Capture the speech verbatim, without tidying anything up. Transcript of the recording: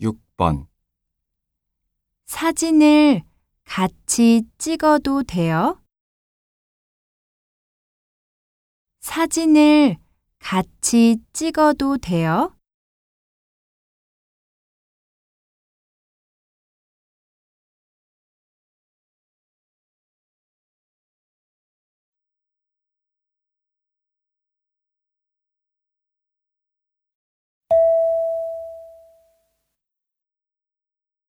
육 번 사진을 같이 찍어도 돼요? 사진을 같이 찍어도 돼요?